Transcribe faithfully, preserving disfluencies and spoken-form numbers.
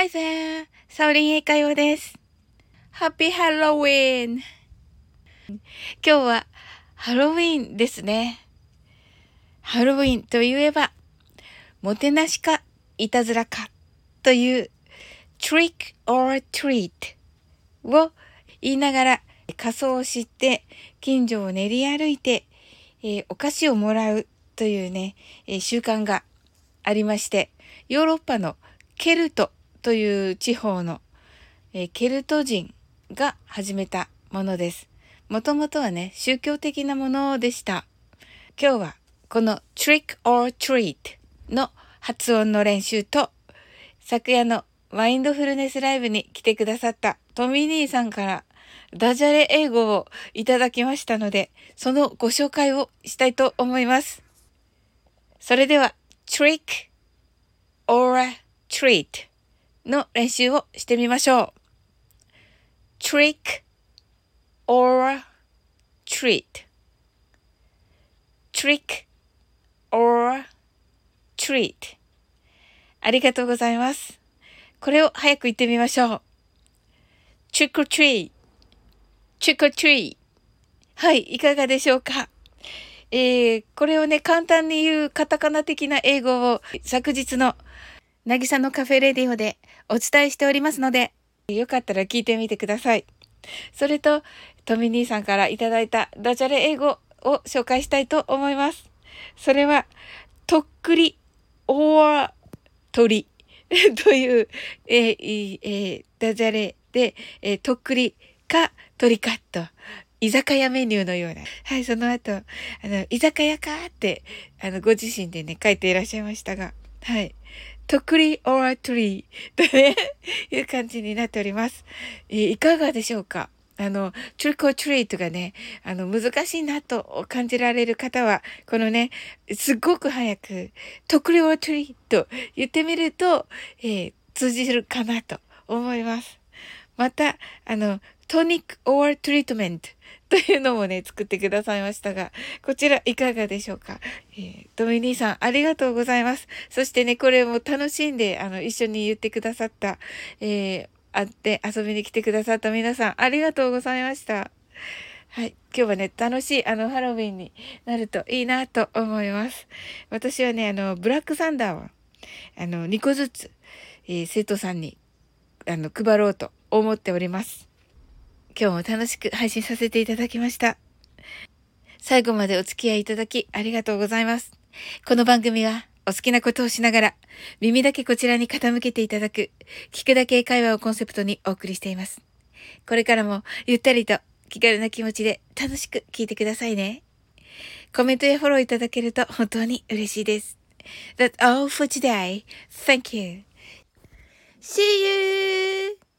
マイセン、サオリン英会話です。ハッピーハロウィーン。今日はハロウィーンですね。ハロウィーンといえば、もてなしかいたずらかというTrick or Treat を言いながら仮装をして近所を練り歩いて、えー、お菓子をもらうというね、えー、習慣がありまして、ヨーロッパのケルトという地方の、えー、ケルト人が始めたものです。もともとはね、宗教的なものでした。今日はこの Trick or Treat の発音の練習と、昨夜のマインドフルネスライブに来てくださったトミニーさんからダジャレ英語をいただきましたので、そのご紹介をしたいと思います。それでは Trick or Treat の練習をしてみましょう。Trick or Treat Trick or Treat ありがとうございます。これを早く言ってみましょう。Trick or Treat Trick or Treat はい、いかがでしょうか。えー、これをね、簡単に言うカタカナ的な英語を昨日のなぎさのカフェレディオでお伝えしておりますので、よかったら聞いてみてください。それと、トミ兄さんからいただいたダジャレ英語を紹介したいと思います。それは、とっくり or 鳥という、えーえー、ダジャレで、えー、とっくりか鳥かと居酒屋メニューのような、はい、その後あの居酒屋かってあのご自身でね書いていらっしゃいましたが、はい、とっくり or tree と、ね、いう感じになっております。えー、いかがでしょうか。あのtrick or treatがね、あの難しいなと感じられる方はこのねすごく早くtrick or treatと言ってみると、えー、通じるかなと思います。またあのトニック or treatment というのもね作ってくださいましたが、こちらいかがでしょうか。えー、ドミニーさんありがとうございます。そしてねこれも楽しんであの一緒に言ってくださった。えーあって遊びに来てくださった皆さんありがとうございました。はい、今日はね楽しいあのハロウィンになるといいなと思います。私はねあのブラックサンダーはあのにこずつ、えー、生徒さんにあの配ろうと思っております。今日も楽しく配信させていただきました。最後までお付き合いいただきありがとうございます。この番組はお好きなことをしながら、耳だけこちらに傾けていただく、聞くだけ英会話をコンセプトにお送りしています。これからもゆったりと気軽な気持ちで楽しく聞いてくださいね。コメントやフォローいただけると本当に嬉しいです。That's all for today. Thank you. See you!